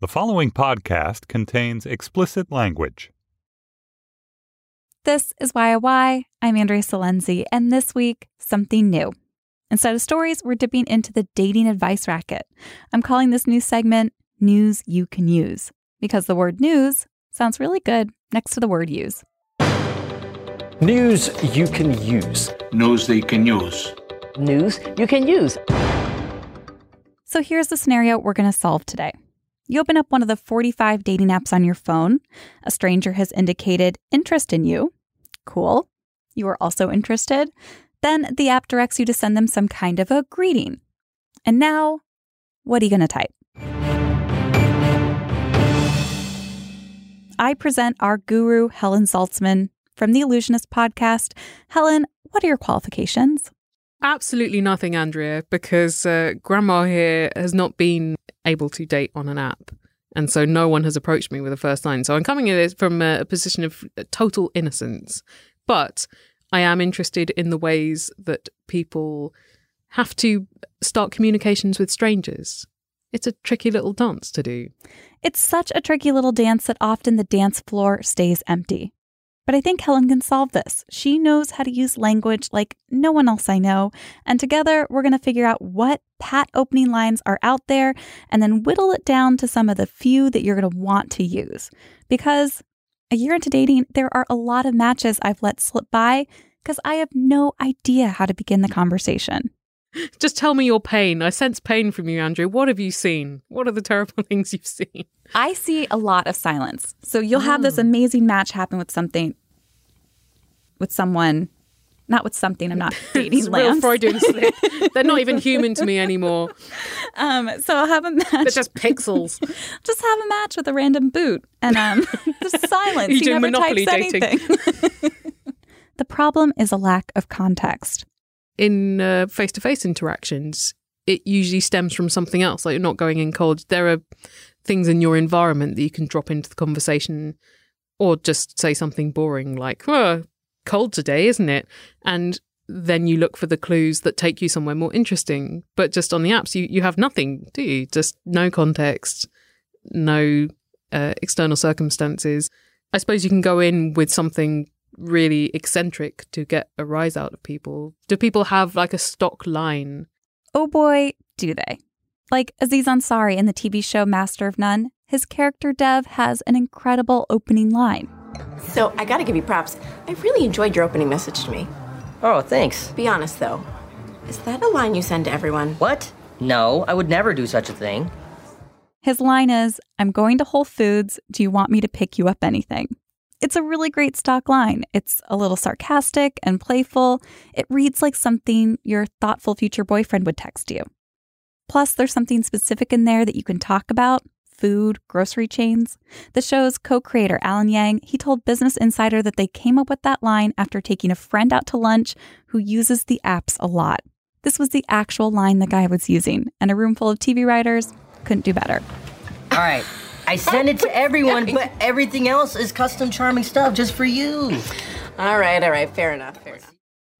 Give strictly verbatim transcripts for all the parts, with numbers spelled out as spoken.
The following podcast contains explicit language. This is Y O Y. I'm Andrea Silenzi, and this week, something new. Instead of stories, we're dipping into the dating advice racket. I'm calling this new segment News You Can Use, because the word news sounds really good next to the word use. News you can use. News they can use. News you can use. So here's the scenario we're going to solve today. You open up one of the forty-five dating apps on your phone. A stranger has indicated interest in you. Cool. You are also interested. Then the app directs you to send them some kind of a greeting. And now, what are you going to type? I present our guru, Helen Zaltzman, from The Illusionist podcast. Helen, what are your qualifications? Absolutely nothing, Andrea, because uh, grandma here has not been able to date on an app. And so no one has approached me with a first line. So I'm coming at it from a position of total innocence. But I am interested in the ways that people have to start communications with strangers. It's a tricky little dance to do. It's such a tricky little dance that often the dance floor stays empty. But I think Helen can solve this. She knows how to use language like no one else I know. And together, we're going to figure out what pat opening lines are out there and then whittle it down to some of the few that you're going to want to use. Because a year into dating, there are a lot of matches I've let slip by because I have no idea how to begin the conversation. Just tell me your pain. I sense pain from you, Andrew. What have you seen? What are the terrible things you've seen? I see a lot of silence. So you'll oh. have this amazing match happen with something, with someone, not with something. I'm not dating it's real Freudian slip. They're not even human to me anymore. Um, so I'll have a match. They're just pixels. Just have a match with a random boot and um, just silence. You, you do never Monopoly dating. Anything. The problem is a lack of context. In uh, face-to-face interactions, it usually stems from something else. Like you're not going in cold. There are things in your environment that you can drop into the conversation or just say something boring like, oh, cold today, isn't it? And then you look for the clues that take you somewhere more interesting. But just on the apps, you, you have nothing, do you? Just no context, no uh, external circumstances. I suppose you can go in with something really eccentric to get a rise out of people. Do people have like a stock line? Oh boy, do they. Like Aziz Ansari in the T V show Master of None, his character Dev has an incredible opening line. So I gotta give you props. I really enjoyed your opening message to me. Oh, thanks. Be honest though, is that a line you send to everyone? What? No, I would never do such a thing. His line is, I'm going to Whole Foods. Do you want me to pick you up anything? It's a really great stock line. It's a little sarcastic and playful. It reads like something your thoughtful future boyfriend would text you. Plus, there's something specific in there that you can talk about. Food, grocery chains. The show's co-creator, Alan Yang, he told Business Insider that they came up with that line after taking a friend out to lunch who uses the apps a lot. This was the actual line the guy was using, and a room full of T V writers couldn't do better. All right, I send it to everyone, but everything else is custom charming stuff just for you. All right, all right, fair enough, fair enough.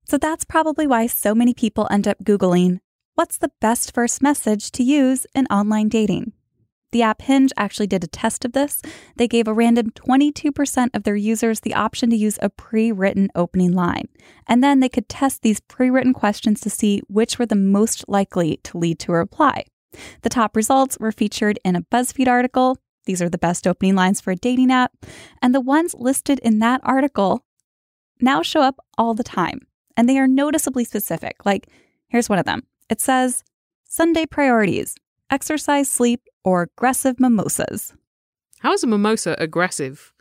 So that's probably why so many people end up Googling, what's the best first message to use in online dating? The app Hinge actually did a test of this. They gave a random twenty-two percent of their users the option to use a pre-written opening line. And then they could test these pre-written questions to see which were the most likely to lead to a reply. The top results were featured in a BuzzFeed article. These are the best opening lines for a dating app. And the ones listed in that article now show up all the time. And they are noticeably specific. Like, here's one of them. It says, Sunday priorities, exercise, sleep, or aggressive mimosas. How is a mimosa aggressive?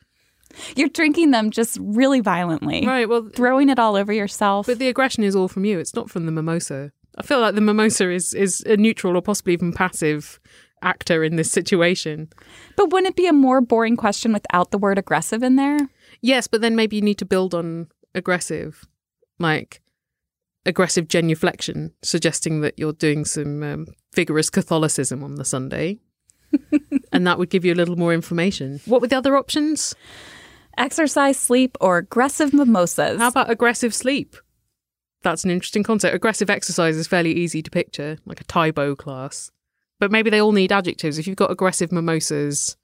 You're drinking them just really violently. Right, well... throwing it all over yourself. But the aggression is all from you. It's not from the mimosa. I feel like the mimosa is, is a neutral or possibly even passive actor in this situation. But wouldn't it be a more boring question without the word aggressive in there? Yes, but then maybe you need to build on aggressive. Like... aggressive genuflection, suggesting that you're doing some um, vigorous Catholicism on the Sunday. And that would give you a little more information. What were the other options? Exercise, sleep, or aggressive mimosas. How about aggressive sleep? That's an interesting concept. Aggressive exercise is fairly easy to picture, like a Taibo class. But maybe they all need adjectives. If you've got aggressive mimosas,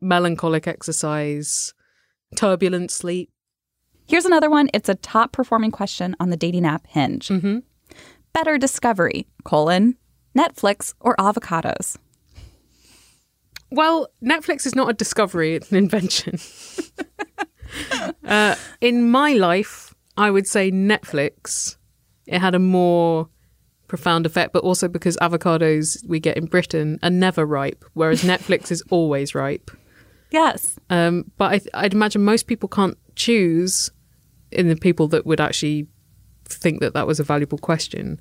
melancholic exercise, turbulent sleep. Here's another one. It's a top-performing question on the dating app Hinge. Mm-hmm. Better discovery, colon, Netflix or avocados? Well, Netflix is not a discovery. It's an invention. uh, in my life, I would say Netflix. It had a more profound effect, but also because avocados we get in Britain are never ripe, whereas Netflix is always ripe. Yes. Um, but I th- I'd imagine most people can't choose in the people that would actually think that that was a valuable question.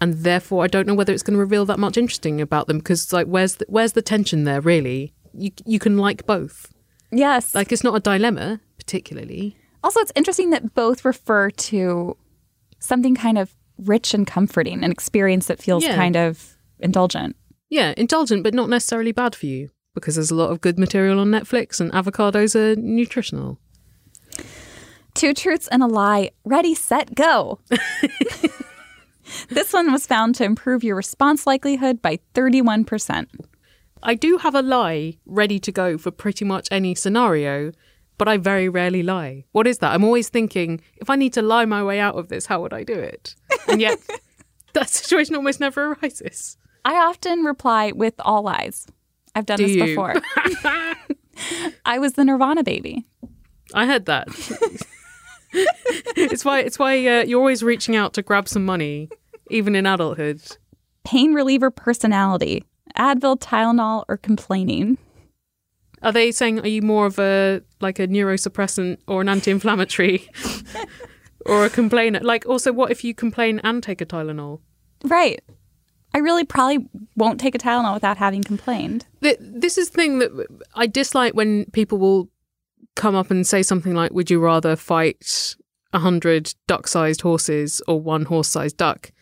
And therefore, I don't know whether it's going to reveal that much interesting about them because, like, where's the, where's the tension there, really? You you can like both. Yes. Like, it's not a dilemma, particularly. Also, it's interesting that both refer to something kind of rich and comforting, an experience that feels yeah. kind of indulgent. Yeah, indulgent, but not necessarily bad for you. Because there's a lot of good material on Netflix and avocados are nutritional. Two truths and a lie. Ready, set, go. This one was found to improve your response likelihood by thirty-one percent. I do have a lie ready to go for pretty much any scenario, but I very rarely lie. What is that? I'm always thinking, if I need to lie my way out of this, how would I do it? And yet that situation almost never arises. I often reply with all lies. I've done do this before. I was the Nirvana baby. I heard that. It's why it's why uh, you're always reaching out to grab some money, even in adulthood. Pain reliever personality, Advil, Tylenol, or complaining. Are they saying, are you more of a like a neurosuppressant or an anti-inflammatory or a complainer? Like, also, what if you complain and take a Tylenol? Right. I really probably won't take a Tylenol without having complained. This is the thing that I dislike when people will come up and say something like, would you rather fight one hundred duck-sized horses or one horse-sized duck?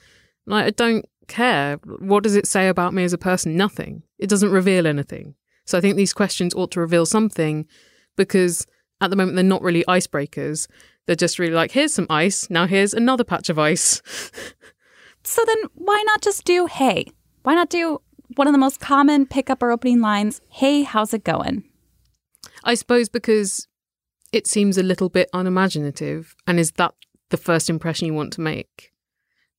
Like, I don't care. What does it say about me as a person? Nothing. It doesn't reveal anything. So I think these questions ought to reveal something because at the moment they're not really icebreakers. They're just really like, here's some ice. Now here's another patch of ice. So then why not just do, hey, why not do one of the most common pickup or opening lines, hey, how's it going? I suppose because it seems a little bit unimaginative. And is that the first impression you want to make?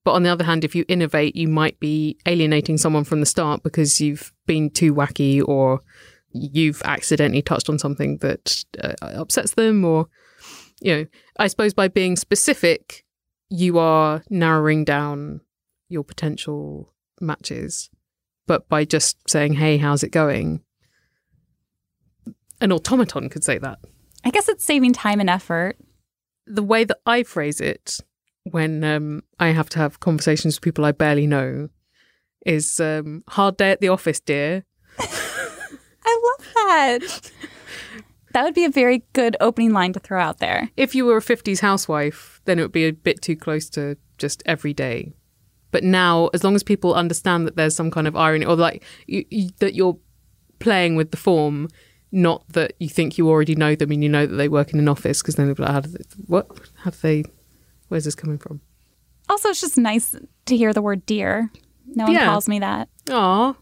But on the other hand, if you innovate, you might be alienating someone from the start because you've been too wacky or you've accidentally touched on something that uh, upsets them. Or, you know, I suppose by being specific, you are narrowing down your potential matches, but by just saying, hey, how's it going? An automaton could say that. I guess it's saving time and effort. The way that I phrase it when um, I have to have conversations with people I barely know is um, hard day at the office, dear. I love that. That would be a very good opening line to throw out there. If you were a fifties housewife, then it would be a bit too close to just every day. But now, as long as people understand that there's some kind of irony or like you, you, that you're playing with the form, Not that you think you already know them and you know that they work in an office, because then they'll be like, how do they, what? How do they, where's this coming from? Also, it's just nice to hear the word dear. No one yeah. calls me that. Aw.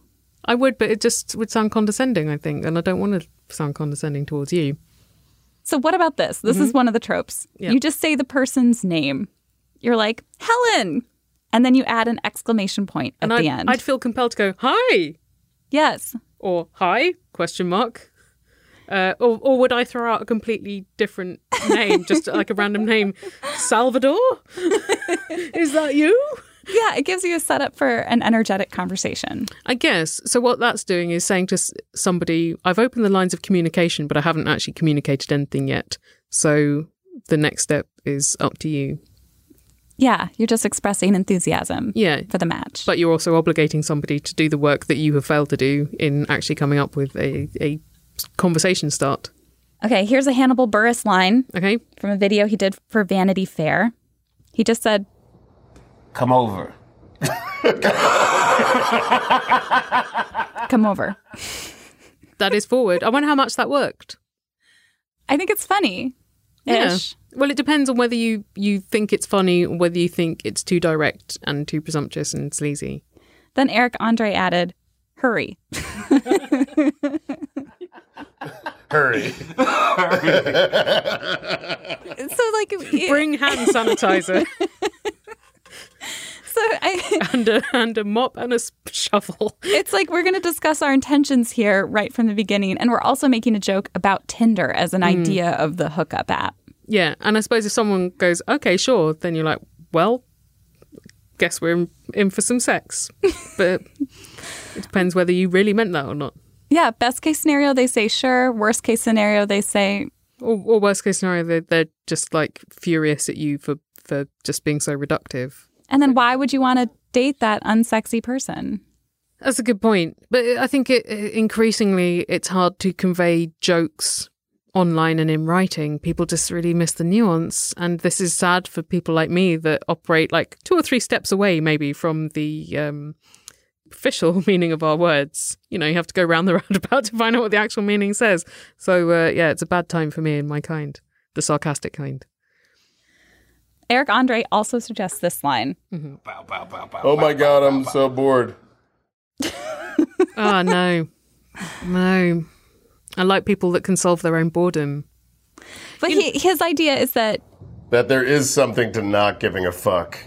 I would, but it just would sound condescending, I think. And I don't want to sound condescending towards you. So what about this? This mm-hmm. is one of the tropes. Yeah. You just say the person's name. You're like, Helen! And then you add an exclamation point at and the I'd, end. I'd feel compelled to go, hi! Yes. Or, hi? Question mark. Uh, or, or would I throw out a completely different name, just like a random name? Salvador? Is that you? Yeah, it gives you a setup for an energetic conversation. I guess. So what that's doing is saying to somebody, I've opened the lines of communication, but I haven't actually communicated anything yet. So the next step is up to you. Yeah, you're just expressing enthusiasm yeah, for the match. But you're also obligating somebody to do the work that you have failed to do in actually coming up with a... a conversation start. Okay, here's a Hannibal Buress line okay. from a video he did for Vanity Fair. He just said, come over. Come over. That is forward. I wonder how much that worked. I think it's funny. Yeah. Well, it depends on whether you, you think it's funny or whether you think it's too direct and too presumptuous and sleazy. Then Eric Andre added, hurry. Hurry. So, like, it, bring hand sanitizer. So I and a, and a mop and a shovel. It's like we're going to discuss our intentions here right from the beginning, and we're also making a joke about Tinder as an mm. idea of the hookup app. Yeah, and I suppose if someone goes, "Okay, sure," then you're like, "Well, guess we're in, in for some sex." But it depends whether you really meant that or not. Yeah, best case scenario, they say sure. Worst case scenario, they say... Or, or worst case scenario, they're, they're just like furious at you for, for just being so reductive. And then why would you want to date that unsexy person? That's a good point. But I think it, increasingly it's hard to convey jokes online and in writing. People just really miss the nuance. And this is sad for people like me that operate like two or three steps away maybe from the... Um, official meaning of our words. You know, you have to go round the roundabout to find out what the actual meaning says. So, uh, yeah, it's a bad time for me and my kind, the sarcastic kind. Eric Andre also suggests this line. Mm-hmm. Bow, bow, bow, bow, oh, bow, my God, bow, I'm bow, so bow. bored. Oh, no. No. I like people that can solve their own boredom. But he, his idea is that... That there is something to not giving a fuck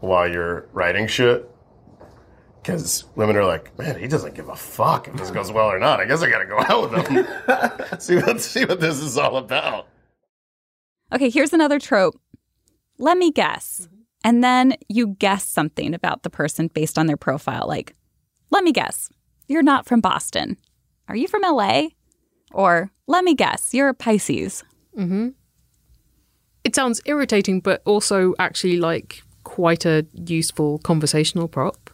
while you're writing shit. Because women are like, man, he doesn't give a fuck if this goes well or not. I guess I got to go out with him. see, what, see what this is all about. Okay, here's another trope. Let me guess. And then you guess something about the person based on their profile. Like, let me guess. You're not from Boston. Are you from L A? Or, let me guess. You're a Pisces. Mm-hmm. It sounds irritating, but also actually like quite a useful conversational prop.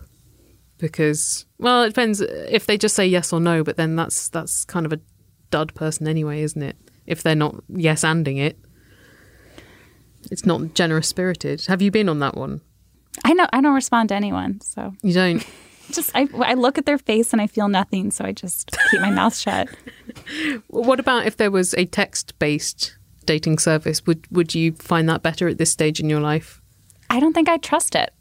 Because, well, it depends if they just say yes or no, but then that's that's kind of a dud person anyway, isn't it? If they're not yes-anding it. It's not generous-spirited. Have you been on that one? I know I don't respond to anyone, so. You don't? just I, I look at their face and I feel nothing, so I just keep my mouth shut. What about if there was a text-based dating service? Would, would you find that better at this stage in your life? I don't think I trust it.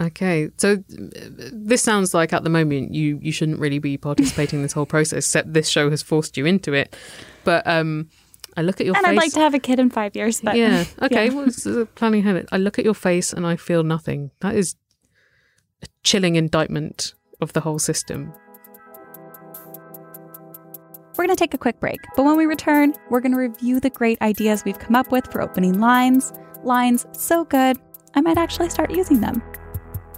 Okay, so this sounds like at the moment you, you shouldn't really be participating in this whole process, except this show has forced you into it. But um, I look at your and face... And I'd like to have a kid in five years, but... Yeah, okay, yeah. Well, it's planning ahead. I look at your face and I feel nothing. That is a chilling indictment of the whole system. We're going to take a quick break, but when we return, we're going to review the great ideas we've come up with for opening lines. Lines so good, I might actually start using them.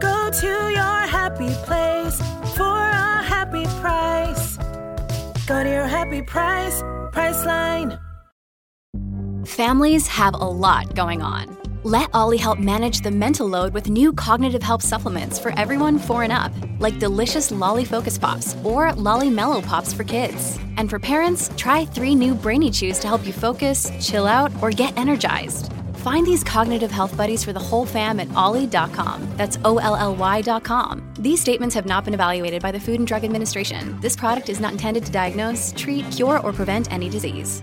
Go to your happy place for a happy price. Go to your happy price, Priceline. Families have a lot going on. Let Ollie help manage the mental load with new cognitive health supplements for everyone four and up, like delicious Ollie Focus Pops or Ollie Mellow Pops for kids. And for parents, try three new Brainy Chews to help you focus, chill out, or get energized. Find these cognitive health buddies for the whole fam at ollie dot com. That's O L L Y dot com. These statements have not been evaluated by the Food and Drug Administration. This product is not intended to diagnose, treat, cure, or prevent any disease.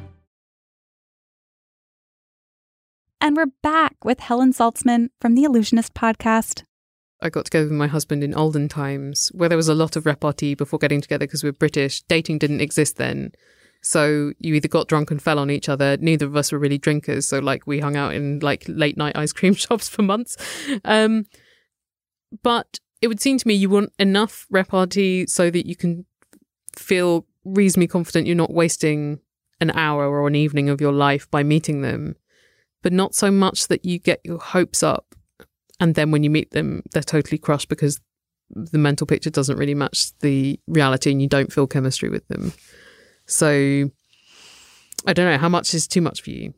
And we're back with Helen Zaltzman from The Illusionist podcast. I got together with my husband in olden times where there was a lot of repartee before getting together because we're British. Dating didn't exist then. So you either got drunk and fell on each other. Neither of us were really drinkers. So like we hung out in like late night ice cream shops for months. Um, but it would seem to me you want enough repartee so that you can feel reasonably confident you're not wasting an hour or an evening of your life by meeting them. But not so much that you get your hopes up and then when you meet them, they're totally crushed because the mental picture doesn't really match the reality and you don't feel chemistry with them. So I don't know, how much is too much for you?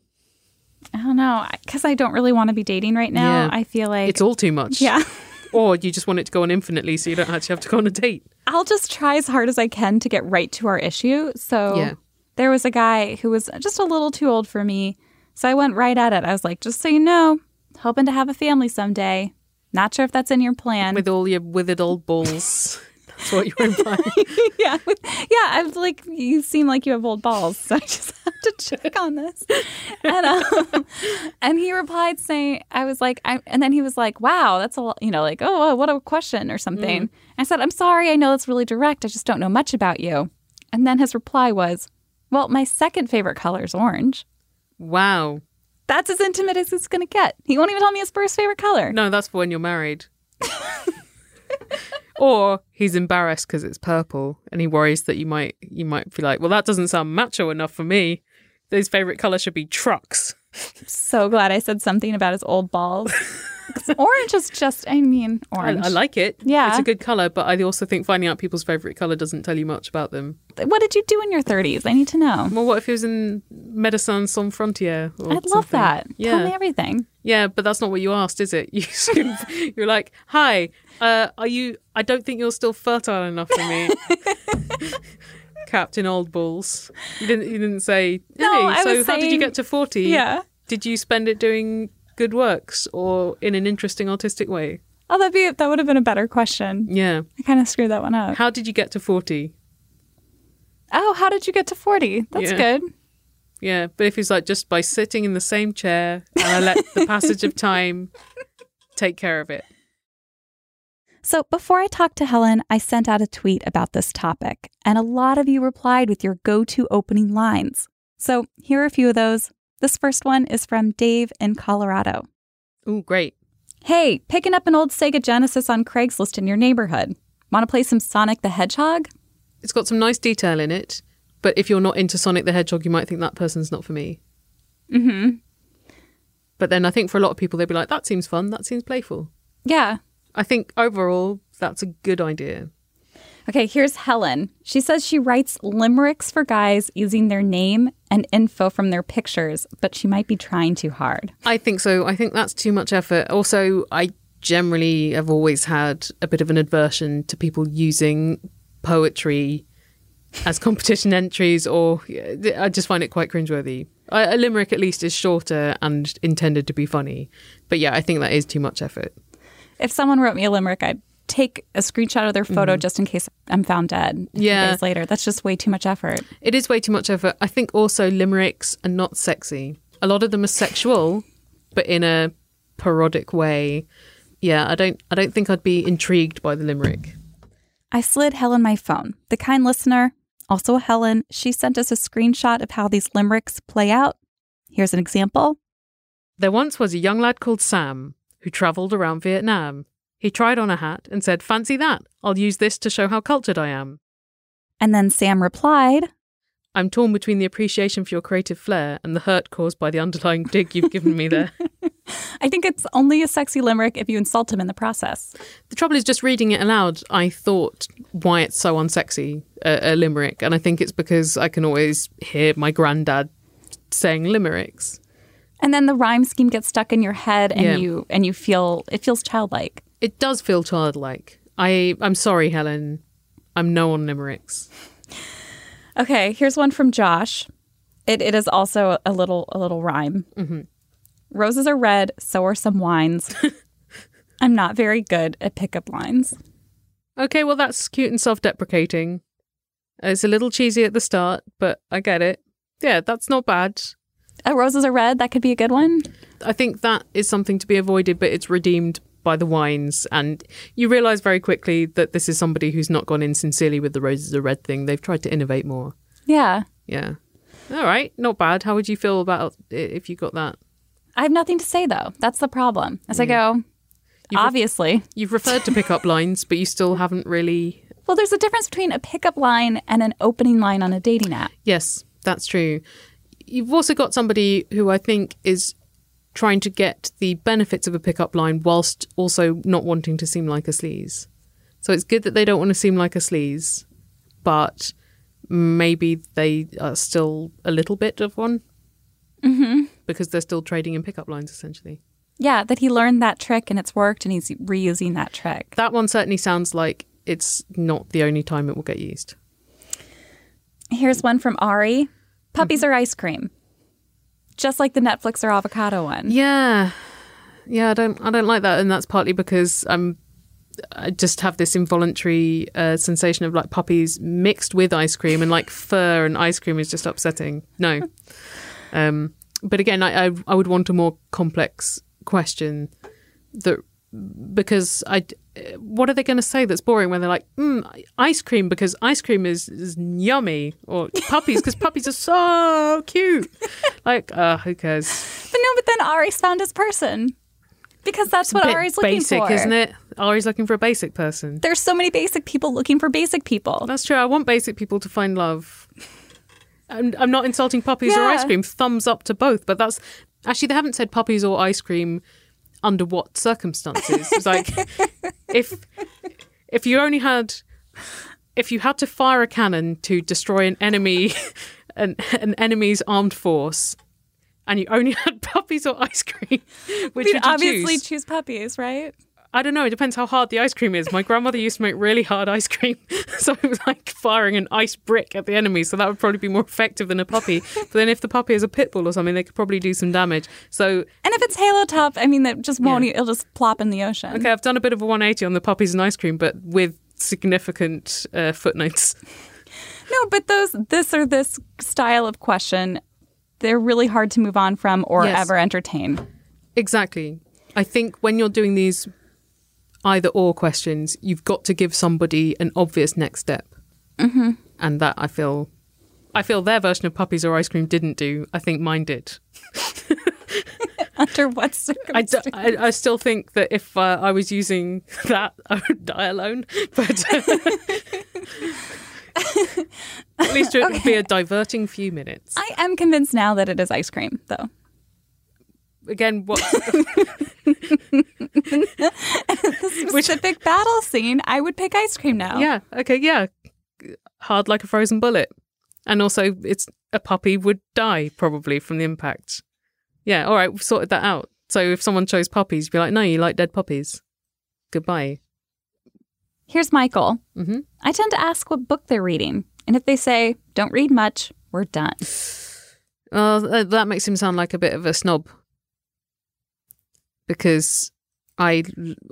I don't know, because I don't really want to be dating right now. Yeah. I feel like... It's all too much. Yeah. Or you just want it to go on infinitely so you don't actually have to go on a date. I'll just try as hard as I can to get right to our issue. So yeah. There was a guy who was just a little too old for me. So I went right at it. I was like, just so you know, hoping to have a family someday. Not sure if that's in your plan. With all your withered old balls. That's what you're implying. yeah. With, yeah. I was like, you seem like you have old balls. So I just have to check on this. And um, and he replied saying, I was like, I, and then he was like, wow, that's a lot, you know, like, oh, what a question or something. Mm. I said, I'm sorry. I know that's really direct. I just don't know much about you. And then his reply was, well, my second favorite color is orange. Wow. That's as intimate as it's going to get. He won't even tell me his first favorite color. No, that's for when you're married. Or he's embarrassed because it's purple and he worries that you might you might be like, well, that doesn't sound macho enough for me. His favorite color should be trucks. I'm so glad I said something about his old balls. Orange is just, I mean, orange. I, I like it. Yeah. It's a good color, but I also think finding out people's favorite color doesn't tell you much about them. What did you do in your thirties? I need to know. Well, what if he was in Médecins Sans Frontières? I'd love something. That. Yeah. Tell me everything. Yeah, but that's not what you asked, is it? You, you're like, hi, uh, are you, I don't think you're still fertile enough for me. Captain Old Balls. You didn't, you didn't say, hey, no, I so was how saying, did you get to forty? Yeah. Did you spend it doing good works or in an interesting artistic way? Oh, that'd be, that would have been a better question. Yeah. I kind of screwed that one up. How did you get to forty? Oh, how did you get to forty? That's yeah. good. Yeah, but if he's like, just by sitting in the same chair and I let the passage of time take care of it. So before I talked to Helen, I sent out a tweet about this topic, and a lot of you replied with your go-to opening lines. So here are a few of those. This first one is from Dave in Colorado. Ooh, great. Hey, picking up an old Sega Genesis on Craigslist in your neighborhood. Want to play some Sonic the Hedgehog? It's got some nice detail in it, but if you're not into Sonic the Hedgehog, you might think that person's not for me. Mm-hmm. But then I think for a lot of people, they'd be like, that seems fun, that seems playful. Yeah. I think overall, that's a good idea. Okay, here's Helen. She says she writes limericks for guys using their name and info from their pictures, but she might be trying too hard. I think so. I think that's too much effort. Also, I generally have always had a bit of an aversion to people using poetry as competition entries, or I just find it quite cringeworthy. A limerick, at least, is shorter and intended to be funny. But yeah, I think that is too much effort. If someone wrote me a limerick, I'd take a screenshot of their photo mm. just in case I'm found dead yeah. days later. That's just way too much effort. It is way too much effort. I think also limericks are not sexy. A lot of them are sexual, but in a parodic way. Yeah, I don't I don't think I'd be intrigued by the limerick. I slid Helen my phone. The kind listener, also Helen, she sent us a screenshot of how these limericks play out. Here's an example. There once was a young lad called Sam who travelled around Vietnam. He tried on a hat and said, fancy that. I'll use this to show how cultured I am. And then Sam replied, I'm torn between the appreciation for your creative flair and the hurt caused by the underlying dig you've given me there. I think it's only a sexy limerick if you insult him in the process. The trouble is just reading it aloud, I thought why it's so unsexy, a, a limerick. And I think it's because I can always hear my granddad saying limericks. And then the rhyme scheme gets stuck in your head, and yeah. you and you feel it feels childlike. It does feel childlike. I I'm sorry, Helen. I'm no on limericks. Okay, here's one from Josh. It it is also a little a little rhyme. Mm-hmm. Roses are red, so are some wines. I'm not very good at pickup lines. Okay, well, that's cute and self-deprecating. It's a little cheesy at the start, but I get it. Yeah, that's not bad. Oh, roses are red, that could be a good one. I think that is something to be avoided, but it's redeemed by the wines. And you realise very quickly that this is somebody who's not gone in sincerely with the roses are red thing. They've tried to innovate more. Yeah. Yeah. All right, not bad. How would you feel about it if you got that? I have nothing to say, though. That's the problem. As mm. I go... You've Obviously. Re- you've referred to pickup lines, but you still haven't really... Well, there's a difference between a pickup line and an opening line on a dating app. Yes, that's true. You've also got somebody who I think is trying to get the benefits of a pickup line whilst also not wanting to seem like a sleaze. So it's good that they don't want to seem like a sleaze, but maybe they are still a little bit of one. Mm-hmm. Because they're still trading in pickup lines, essentially. Yeah, that he learned that trick and it's worked and he's reusing that trick. That one certainly sounds like it's not the only time it will get used. Here's one from Ari. Puppies mm-hmm. are ice cream. Just like the Netflix or avocado one. Yeah. Yeah, I don't I don't like that, and that's partly because I'm I just have this involuntary uh, sensation of like puppies mixed with ice cream, and like fur and ice cream is just upsetting. No. um, but again, I, I I would want a more complex question, that because I what are they going to say that's boring when they're like mm, ice cream because ice cream is, is yummy, or puppies because puppies are so cute, like uh who cares? But no, but then Ari's found his person, because that's what Ari's looking basic, for. Basic, isn't it? Ari's looking for a basic person. There's so many basic people looking for basic people. That's true. I want basic people to find love. I'm, I'm not insulting puppies yeah. or ice cream. Thumbs up to both, but that's actually, they haven't said puppies or ice cream under what circumstances. It's like, if if you only had, if you had to fire a cannon to destroy an enemy, an, an enemy's armed force, and you only had puppies or ice cream, which We'd would you obviously choose? choose puppies, right? I don't know. It depends how hard the ice cream is. My grandmother used to make really hard ice cream. So it was like firing an ice brick at the enemy. So that would probably be more effective than a puppy. But then if the puppy is a pit bull or something, they could probably do some damage. So, and if it's Halo Top, I mean, that just won't, yeah. it'll just plop in the ocean. Okay, I've done a bit of a one eighty on the puppies and ice cream, but with significant uh, footnotes. No, but those, this or this style of question, they're really hard to move on from or yes. ever entertain. Exactly. I think when you're doing these either or questions, you've got to give somebody an obvious next step. Mm-hmm. And that I feel I feel their version of puppies or ice cream didn't do. I think mine did. Under what circumstances? I, d- I, I still think that if uh, I was using that, I would die alone. But uh, at least it okay. would be a diverting few minutes. I am convinced now that it is ice cream, though. Again, what the specific Which... battle scene, I would pick ice cream now. Yeah, okay, yeah. Hard like a frozen bullet. And also, it's a puppy would die probably from the impact. Yeah, all right, we've sorted that out. So if someone chose puppies, you'd be like, no, you like dead puppies. Goodbye. Here's Michael. Mm-hmm. I tend to ask what book they're reading. And if they say, don't read much, we're done. Uh, that makes him sound like a bit of a snob. Because I,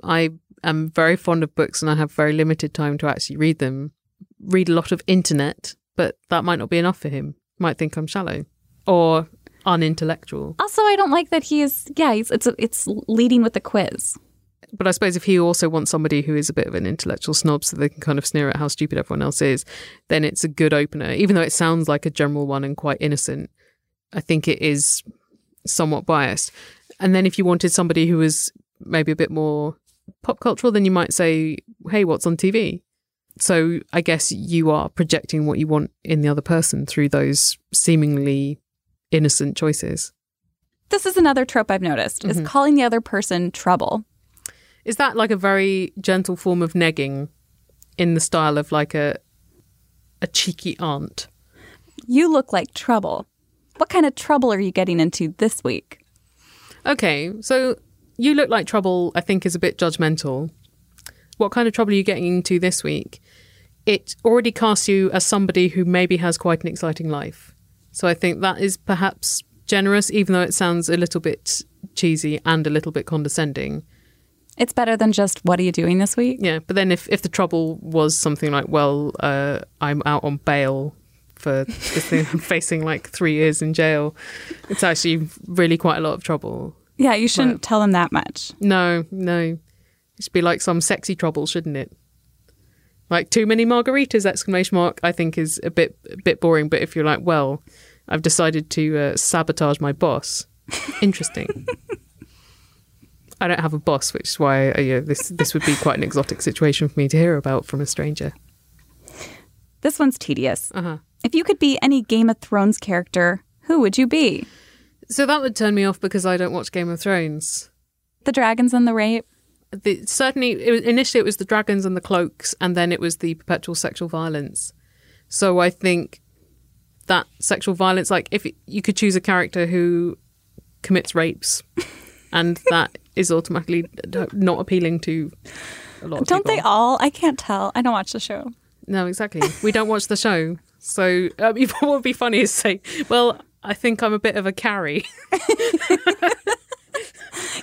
I am very fond of books and I have very limited time to actually read them. Read a lot of internet, but that might not be enough for him. Might think I'm shallow or unintellectual. Also, I don't like that he is, yeah, he's, it's it's leading with the quiz. But I suppose if he also wants somebody who is a bit of an intellectual snob so they can kind of sneer at how stupid everyone else is, then it's a good opener. Even though it sounds like a general one and quite innocent, I think it is somewhat biased. And then if you wanted somebody who was maybe a bit more pop cultural, then you might say, hey, what's on T V? So I guess you are projecting what you want in the other person through those seemingly innocent choices. This is another trope I've noticed, mm-hmm. is calling the other person trouble. Is that like a very gentle form of negging in the style of like a a cheeky aunt? You look like trouble. What kind of trouble are you getting into this week? Okay, so you look like trouble, I think, is a bit judgmental. What kind of trouble are you getting into this week? It already casts you as somebody who maybe has quite an exciting life. So I think that is perhaps generous, even though it sounds a little bit cheesy and a little bit condescending. It's better than just, what are you doing this week? Yeah, but then if, if the trouble was something like, well, uh, I'm out on bail for this thing, I'm facing like three years in jail, it's actually really quite a lot of trouble. Yeah, you shouldn't but, tell them that much. No, no. It should be like some sexy trouble, shouldn't it? Like, too many margaritas, exclamation mark, I think is a bit a bit boring. But if you're like, well, I've decided to uh, sabotage my boss. Interesting. I don't have a boss, which is why uh, you know, this, this would be quite an exotic situation for me to hear about from a stranger. This one's tedious. Uh-huh. If you could be any Game of Thrones character, who would you be? So that would turn me off because I don't watch Game of Thrones. The dragons and the rape? The, certainly, it was, initially it was the dragons and the cloaks, and then it was the perpetual sexual violence. So I think that sexual violence, like if it, you could choose a character who commits rapes, and that is automatically not appealing to a lot of don't people. Don't they all? I can't tell. I don't watch the show. No, exactly. We don't watch the show. So um, what would be funny is say, well, I think I'm a bit of a Carrie.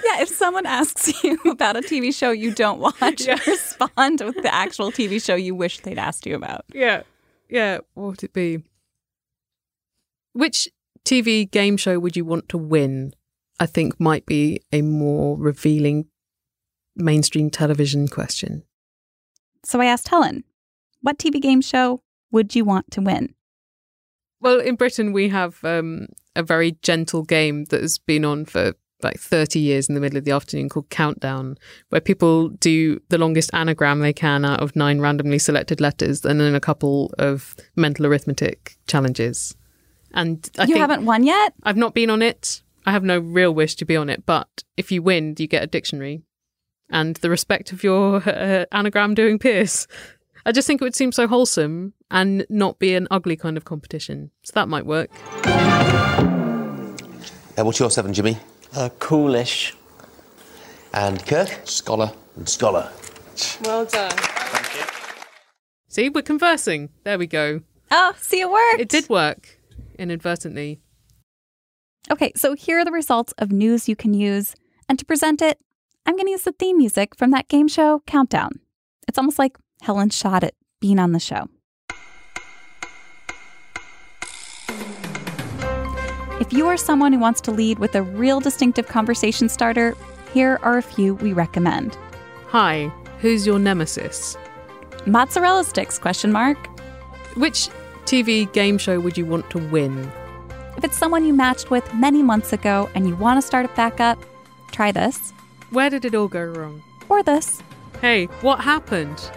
Yeah, if someone asks you about a T V show you don't watch, yeah. Respond with the actual T V show you wish they'd asked you about. Yeah. Yeah. What would it be? Which T V game show would you want to win? I think might be a more revealing mainstream television question. So I asked Helen, what T V game show would you want to win? Well, in Britain, we have um, a very gentle game that has been on for like thirty years in the middle of the afternoon called Countdown, where people do the longest anagram they can out of nine randomly selected letters and then a couple of mental arithmetic challenges. And I You think haven't won yet? I've not been on it. I have no real wish to be on it. But if you win, you get a dictionary and the respect of your uh, anagram doing peers. I just think it would seem so wholesome and not be an ugly kind of competition. So that might work. Uh, what's your seven, Jimmy? Uh, coolish. And Kirk? Scholar. And scholar. Well done. Thank you. See, we're conversing. There we go. Oh, see, it worked. It did work, inadvertently. Okay, so here are the results of news you can use. And to present it, I'm going to use the theme music from that game show, Countdown. It's almost like Helen shot at being on the show. If you are someone who wants to lead with a real distinctive conversation starter, here are a few we recommend. Hi, who's your nemesis? Mozzarella sticks, question mark. Which T V game show would you want to win? If it's someone you matched with many months ago and you want to start it back up, try this. Where did it all go wrong? Or this. Hey, what happened?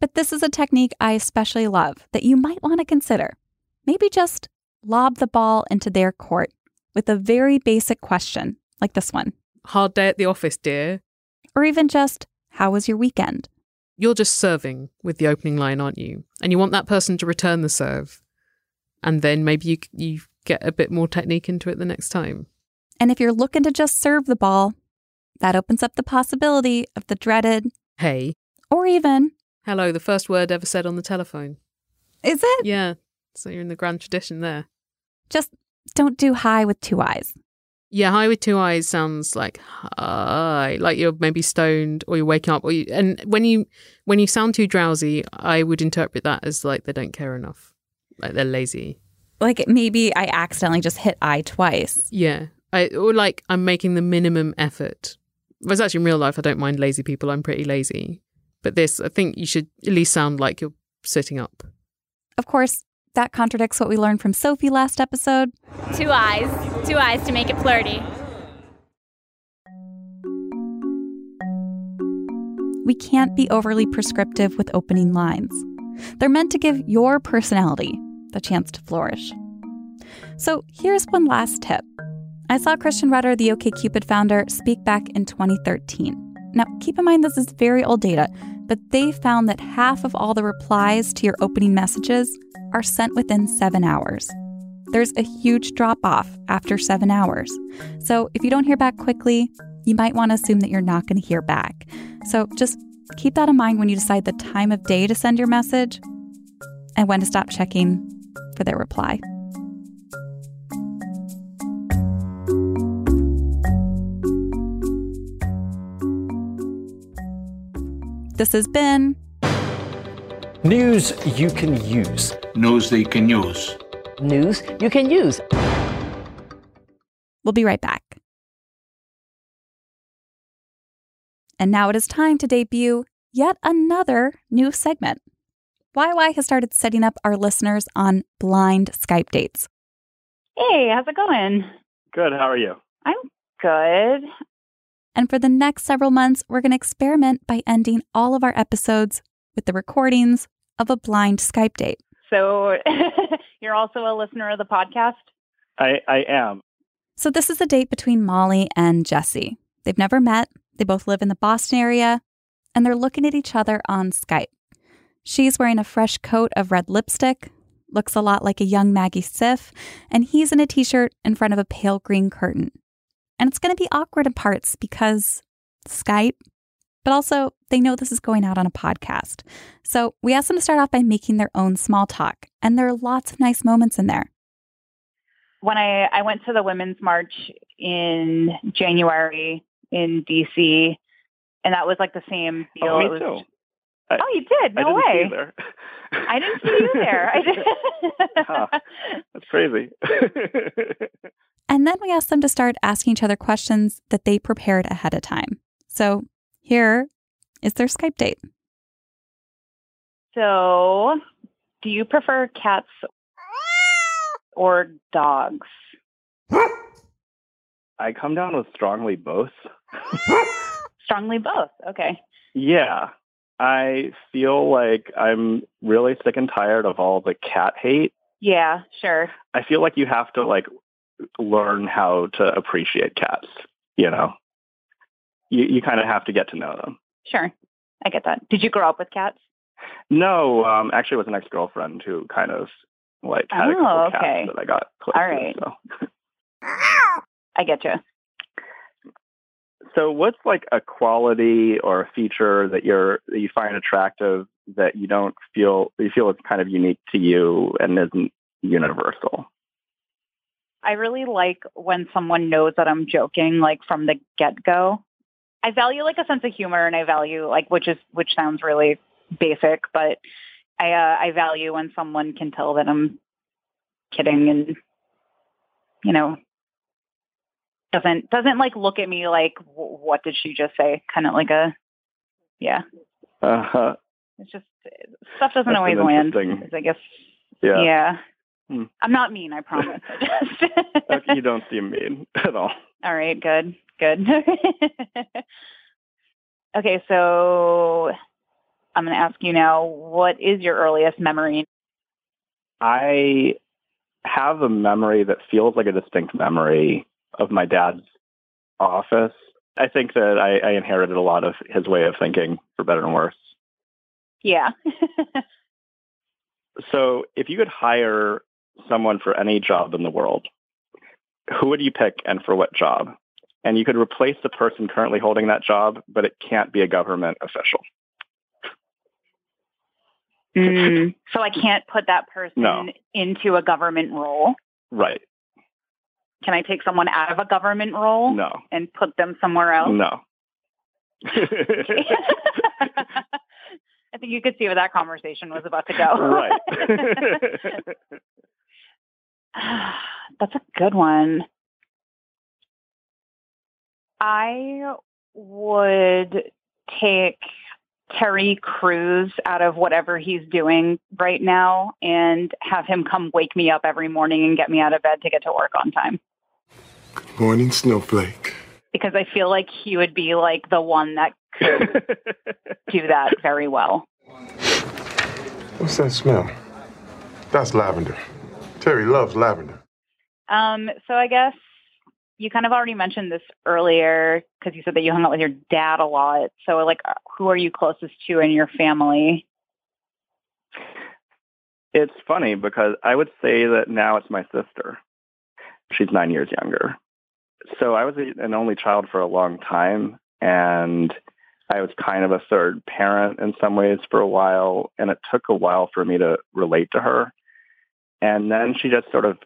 But this is a technique I especially love that you might want to consider. Maybe just lob the ball into their court with a very basic question, like this one. Hard day at the office, dear. Or even just, how was your weekend? You're just serving with the opening line, aren't you? And you want that person to return the serve. And then maybe you, you get a bit more technique into it the next time. And if you're looking to just serve the ball, that opens up the possibility of the dreaded hey. Or even hello, the first word ever said on the telephone. Is it? Yeah. So you're in the grand tradition there. Just don't do hi with two eyes. Yeah, hi with two eyes sounds like hi, like you're maybe stoned or you're waking up. Or you, and when you when you sound too drowsy, I would interpret that as like they don't care enough, like they're lazy. Like maybe I accidentally just hit I twice. Yeah, I, or like I'm making the minimum effort. Whereas actually in real life, I don't mind lazy people. I'm pretty lazy. But this, I think you should at least sound like you're sitting up. Of course. That contradicts what we learned from Sophie last episode. Two eyes. Two eyes to make it flirty. We can't be overly prescriptive with opening lines. They're meant to give your personality the chance to flourish. So here's one last tip. I saw Christian Rudder, the OKCupid founder, speak back in twenty thirteen. Now, keep in mind this is very old data, but they found that half of all the replies to your opening messages are sent within seven hours. there's a huge drop-off after seven hours. So if you don't hear back quickly, you might want to assume that you're not going to hear back. So just keep that in mind when you decide the time of day to send your message and when to stop checking for their reply. This has been News You Can Use. News they can use. News you can use. We'll be right back. And now it is time to debut yet another new segment. Y Y has started setting up our listeners on blind Skype dates. Hey, how's it going? Good, how are you? I'm good. And for the next several months, we're going to experiment by ending all of our episodes with the recordings of a blind Skype date. So you're also a listener of the podcast? I, I am. So this is the date between Molly and Jesse. They've never met. They both live in the Boston area, and they're looking at each other on Skype. She's wearing a fresh coat of red lipstick, looks a lot like a young Maggie Siff, and he's in a t-shirt in front of a pale green curtain. And it's going to be awkward in parts because Skype, but also they know this is going out on a podcast. So we asked them to start off by making their own small talk. And there are lots of nice moments in there. When I, I went to the Women's March in January in D C, and that was like the same deal. Oh, me it was, too. I, oh, you did? No I way. See you there. I didn't see you there. I did. Huh. That's crazy. And then we asked them to start asking each other questions that they prepared ahead of time. So here is their Skype date. So do you prefer cats or dogs? I come down with strongly both. Strongly both. Okay. Yeah. I feel like I'm really sick and tired of all the cat hate. Yeah, sure. I feel like you have to like learn how to appreciate cats, you know. You you kind of have to get to know them. Sure. I get that. Did you grow up with cats? No, um actually it was an ex-girlfriend who kind of like had oh, a couple of cats okay. that I got close All right. to. So. I get you. So what's like a quality or a feature that you're that you find attractive that you don't feel you feel is kind of unique to you and isn't universal? I really like when someone knows that I'm joking, like from the get-go. I value like a sense of humor, and I value like which is which sounds really basic, but I uh, I value when someone can tell that I'm kidding and you know doesn't doesn't like look at me like w- what did she just say? Kind of like a yeah. Uh huh. It's just stuff doesn't That's always land. I guess. Yeah. Yeah. I'm not mean, I promise. You don't seem mean at all. All right, good, good. Okay, so I'm going to ask you now, what is your earliest memory? I have a memory that feels like a distinct memory of my dad's office. I think that I, I inherited a lot of his way of thinking, for better and worse. Yeah. So if you could hire someone for any job in the world, who would you pick and for what job? And you could replace the person currently holding that job, but it can't be a government official. Mm, so I can't put that person no. into a government role? Right. Can I take someone out of a government role? No. And put them somewhere else? No. I think you could see where that conversation was about to go. Right. That's a good one. I would take Terry Crews out of whatever he's doing right now and have him come wake me up every morning and get me out of bed to get to work on time. Good morning, Snowflake. Because I feel like he would be like the one that could do that very well. What's that smell? That's lavender. Terry loves lavender. Um, so I guess you kind of already mentioned this earlier because you said that you hung out with your dad a lot. So, like, who are you closest to in your family? It's funny because I would say that now it's my sister. She's nine years younger. So I was an only child for a long time, and I was kind of a third parent in some ways for a while, and it took a while for me to relate to her. And then she just sort of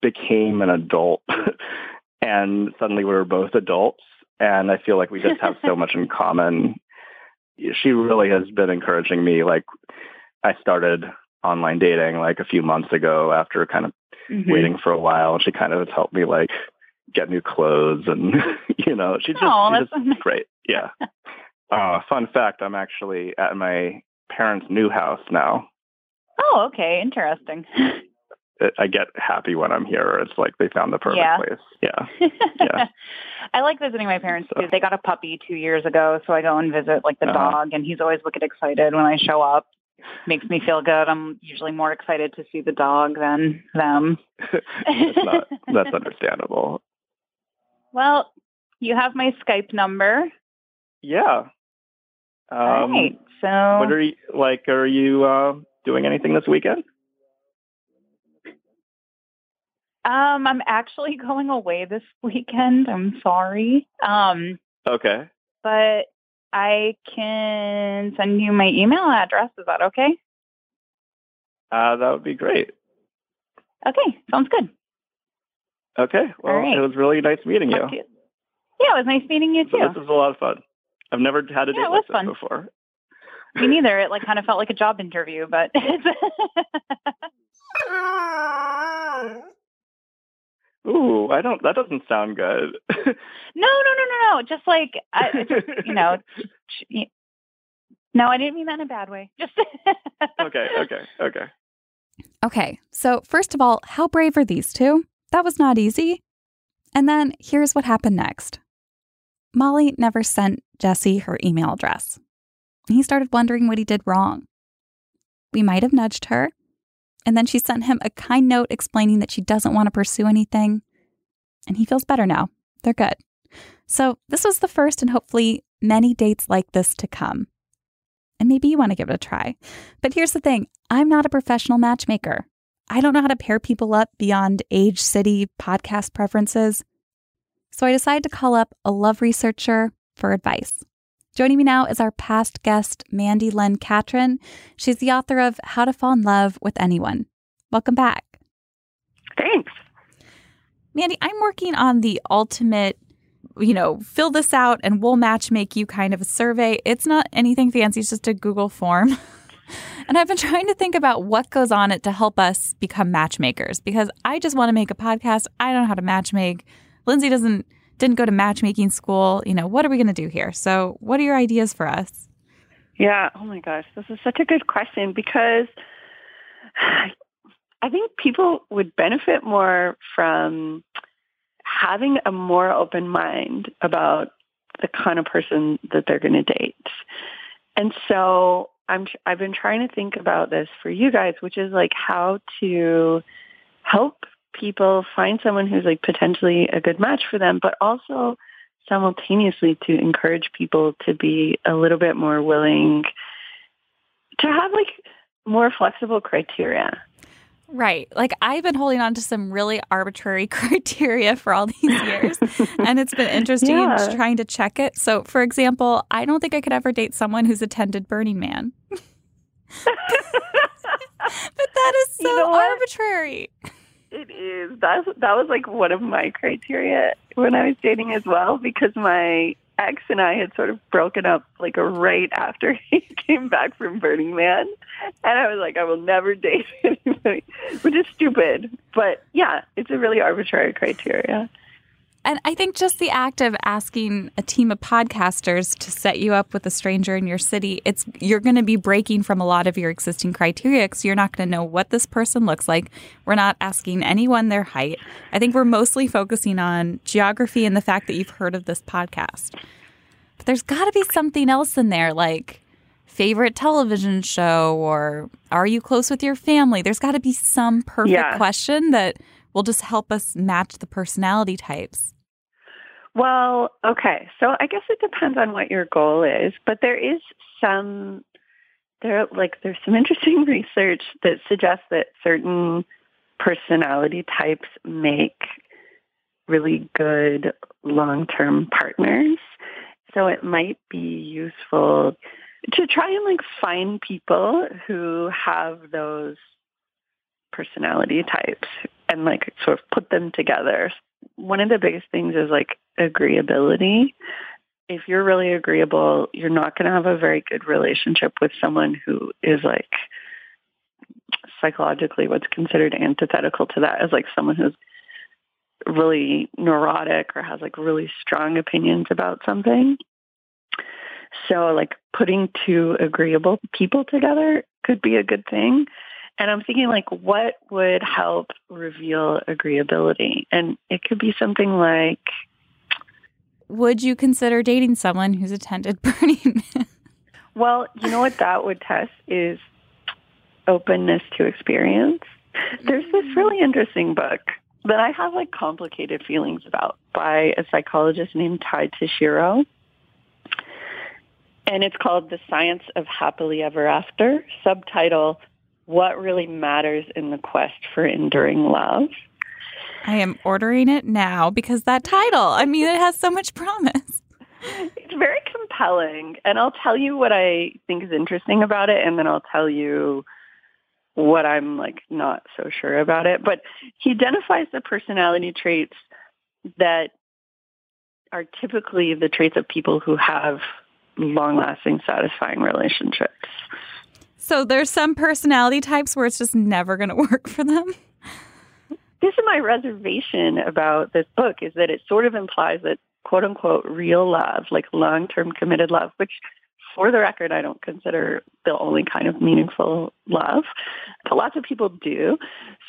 became an adult, and suddenly we were both adults, and I feel like we just have so much in common. She really has been encouraging me. Like, I started online dating like a few months ago after kind of mm-hmm. waiting for a while, and she kind of has helped me like get new clothes, and you know, she's just, oh, she's just nice. Great. Yeah. Uh, fun fact, I'm actually at my parents' new house now. Oh, okay. Interesting. I get happy when I'm here. It's like they found the perfect yeah. place. Yeah. Yeah. I like visiting my parents, so. too. They got a puppy two years ago, so I go and visit like the uh-huh. dog, and he's always wicked excited when I show up. Makes me feel good. I'm usually more excited to see the dog than them. that's, not, that's understandable. Well, you have my Skype number. Yeah. Um, All right. So, what are you like? Are you uh, doing anything this weekend? Um, I'm actually going away this weekend. I'm sorry. Um, okay. But I can send you my email address. Is that okay? Uh, that would be great. Okay. Sounds good. Okay. Well, right. It was really nice meeting you. you. Yeah, it was nice meeting you, so too. This was a lot of fun. I've never had a yeah, date like this fun. before. Me neither. It like kind of felt like a job interview, but... Ooh, I don't, that doesn't sound good. no, no, no, no, no. Just like, I, just, you know, no, I didn't mean that in a bad way. Just Okay, okay, okay. Okay, so first of all, how brave are these two? That was not easy. And then here's what happened next. Molly never sent Jesse her email address. He started wondering what he did wrong. We might have nudged her. And then she sent him a kind note explaining that she doesn't want to pursue anything. And he feels better now. They're good. So this was the first and hopefully many dates like this to come. And maybe you want to give it a try. But here's the thing. I'm not a professional matchmaker. I don't know how to pair people up beyond age, city, podcast preferences. So I decided to call up a love researcher for advice. Joining me now is our past guest, Mandy Lynn Catron. She's the author of How to Fall in Love with Anyone. Welcome back. Thanks. Mandy, I'm working on the ultimate, you know, fill this out and we'll matchmake you kind of a survey. It's not anything fancy. It's just a Google form. And I've been trying to think about what goes on it to help us become matchmakers, because I just want to make a podcast. I don't know how to matchmake. Lindsay doesn't. Didn't go to matchmaking school. You know, what are we going to do here? So what are your ideas for us? Yeah. Oh, my gosh. This is such a good question, because I think people would benefit more from having a more open mind about the kind of person that they're going to date. And so I'm, I've been trying to think about this for you guys, which is like how to help people find someone who's like potentially a good match for them, but also simultaneously to encourage people to be a little bit more willing to have like more flexible criteria. Right. Like, I've been holding on to some really arbitrary criteria for all these years, and it's been interesting yeah. trying to check it. So, for example, I don't think I could ever date someone who's attended Burning Man. But that is so you know arbitrary. It is. That's, that was like one of my criteria when I was dating as well, because my ex and I had sort of broken up like right after he came back from Burning Man. And I was like, I will never date anybody, which is stupid. But yeah, it's a really arbitrary criteria. And I think just the act of asking a team of podcasters to set you up with a stranger in your city, it's you're going to be breaking from a lot of your existing criteria, because you're not going to know what this person looks like. We're not asking anyone their height. I think we're mostly focusing on geography and the fact that you've heard of this podcast. But there's got to be something else in there, like favorite television show, or are you close with your family? There's got to be some perfect yeah. question that will just help us match the personality types. Well, okay. So I guess it depends on what your goal is, but there is some, there, like, there's some interesting research that suggests that certain personality types make really good long-term partners. So it might be useful to try and, like, find people who have those personality types and, like, sort of put them together. One of the biggest things is, like, agreeability. If you're really agreeable, you're not going to have a very good relationship with someone who is, like, psychologically what's considered antithetical to that is, like, someone who's really neurotic or has, like, really strong opinions about something. So, like, putting two agreeable people together could be a good thing. And I'm thinking, like, what would help reveal agreeability? And it could be something like, would you consider dating someone who's attended Burning Man? Well, you know what that would test is openness to experience. There's this really interesting book that I have, like, complicated feelings about by a psychologist named Tai Tashiro. And it's called The Science of Happily Ever After, subtitle, What Really Matters in the Quest for Enduring Love. I am ordering it now because that title, I mean, it has so much promise. It's very compelling. And I'll tell you what I think is interesting about it, and then I'll tell you what I'm, like, not so sure about it. But he identifies the personality traits that are typically the traits of people who have long-lasting, satisfying relationships. So there's some personality types where it's just never going to work for them? This is my reservation about this book, is that it sort of implies that, quote-unquote, real love, like long-term committed love, which, for the record, I don't consider the only kind of meaningful love, but lots of people do.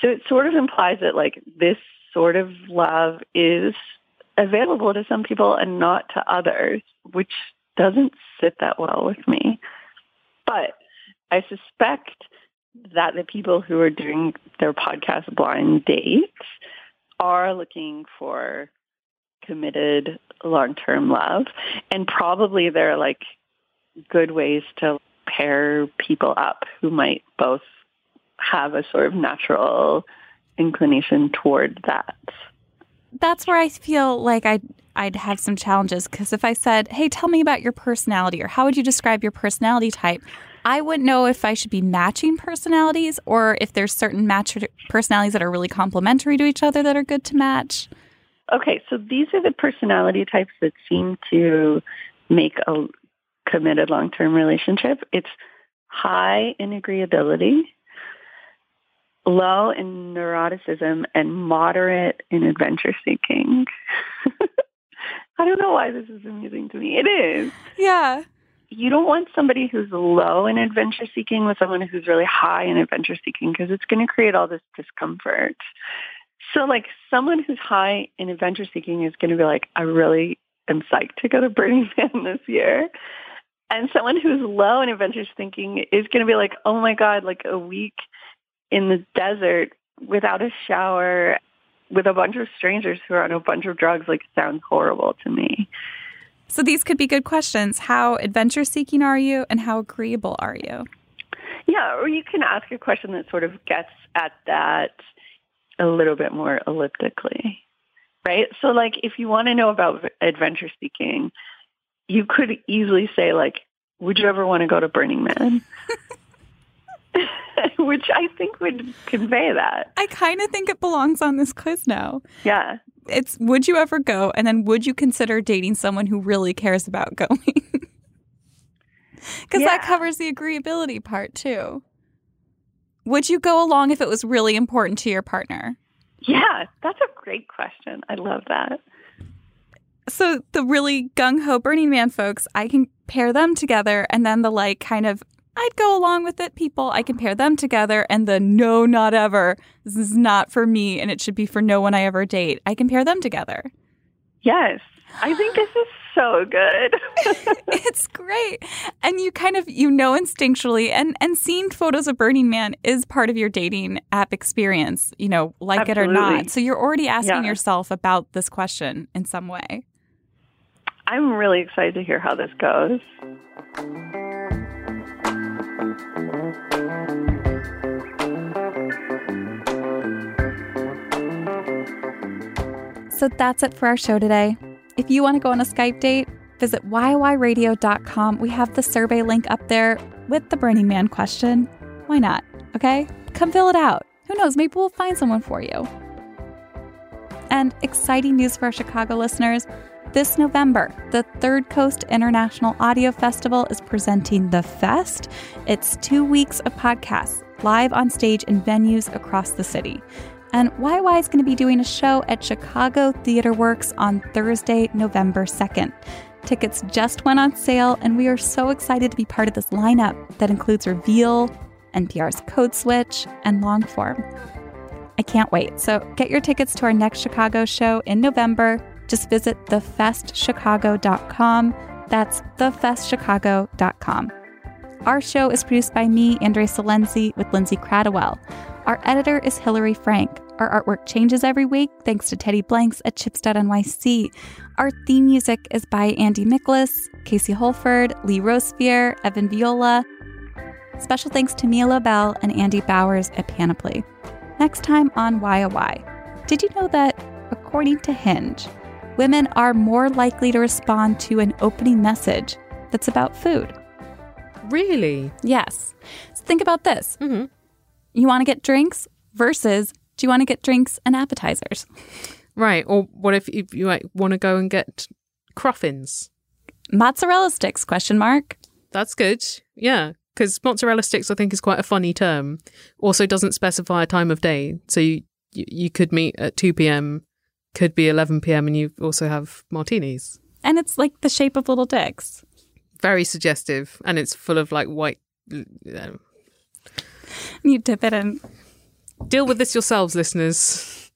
So it sort of implies that, like, this sort of love is available to some people and not to others, which doesn't sit that well with me. But I suspect that the people who are doing their podcast blind dates are looking for committed long-term love. And probably there are, like, good ways to pair people up who might both have a sort of natural inclination toward that. That's where I feel like I'd, I'd have some challenges, because if I said, hey, tell me about your personality, or how would you describe your personality type, I wouldn't know if I should be matching personalities or if there's certain match personalities that are really complementary to each other that are good to match. Okay, so these are the personality types that seem to make a committed long-term relationship. It's high in agreeability, low in neuroticism, and moderate in adventure seeking. I don't know why this is amusing to me. It is. Yeah. You don't want somebody who's low in adventure-seeking with someone who's really high in adventure-seeking, because it's going to create all this discomfort. So, like, someone who's high in adventure-seeking is going to be like, I really am psyched to go to Burning Man this year. And someone who's low in adventure-seeking is going to be like, oh, my God, like a week in the desert without a shower with a bunch of strangers who are on a bunch of drugs, like, sounds horrible to me. So these could be good questions. How adventure-seeking are you, and how agreeable are you? Yeah, or you can ask a question that sort of gets at that a little bit more elliptically, right? So, like, if you want to know about adventure-seeking, you could easily say, like, would you ever want to go to Burning Man? Which I think would convey that. I kind of think it belongs on this quiz now. Yeah. It's would you ever go, and then would you consider dating someone who really cares about going? Because yeah. That covers the agreeability part, too. Would you go along if it was really important to your partner? Yeah, that's a great question. I love that. So the really gung-ho Burning Man folks, I can pair them together, and then the, like, kind of I'd go along with it people, I can pair them together, and the no, not ever, this is not for me and it should be for no one I ever date, I can pair them together. Yes. I think this is so good. It's great. And you kind of, you know, instinctually, and, and seeing photos of Burning Man is part of your dating app experience, you know, like Absolutely. It or not. So you're already asking yeah. yourself about this question in some way. I'm really excited to hear how this goes. Thank you. So that's it for our show today. If you want to go on a Skype date, visit Y Y radio dot com. We have the survey link up there with the Burning Man question. Why not? Okay? Come fill it out. Who knows? Maybe we'll find someone for you. And exciting news for our Chicago listeners. This November, the Third Coast International Audio Festival is presenting The Fest. It's two weeks of podcasts live on stage in venues across the city. And Y Y is going to be doing a show at Chicago Theater Works on Thursday, November second. Tickets just went on sale, and we are so excited to be part of this lineup that includes Reveal, N P R's Code Switch, and Longform. I can't wait. So get your tickets to our next Chicago show in November. Just visit the fest chicago dot com. That's the fest chicago dot com. Our show is produced by me, Andrea Silenzi, with Lindsay Cradwell. Our editor is Hillary Frank. Our artwork changes every week thanks to Teddy Blanks at chips dot N Y C. Our theme music is by Andy Miklas, Casey Holford, Lee Rosevier, Evan Viola. Special thanks to Mia Lobel and Andy Bowers at Panoply. Next time on Y O Y, did you know that, according to Hinge, women are more likely to respond to an opening message that's about food? Really? Yes. So think about this. Mm-hmm. You want to get drinks versus do you want to get drinks and appetizers? Right. Or what if you, you like, want to go and get cruffins? Mozzarella sticks, question mark. That's good. Yeah. Because mozzarella sticks, I think, is quite a funny term. Also doesn't specify a time of day. So you, you, you could meet at two p.m., could be eleven p.m., and you also have martinis. And it's like the shape of little dicks. Very suggestive. And it's full of like white... Uh, you dip it in. Deal with this yourselves, listeners.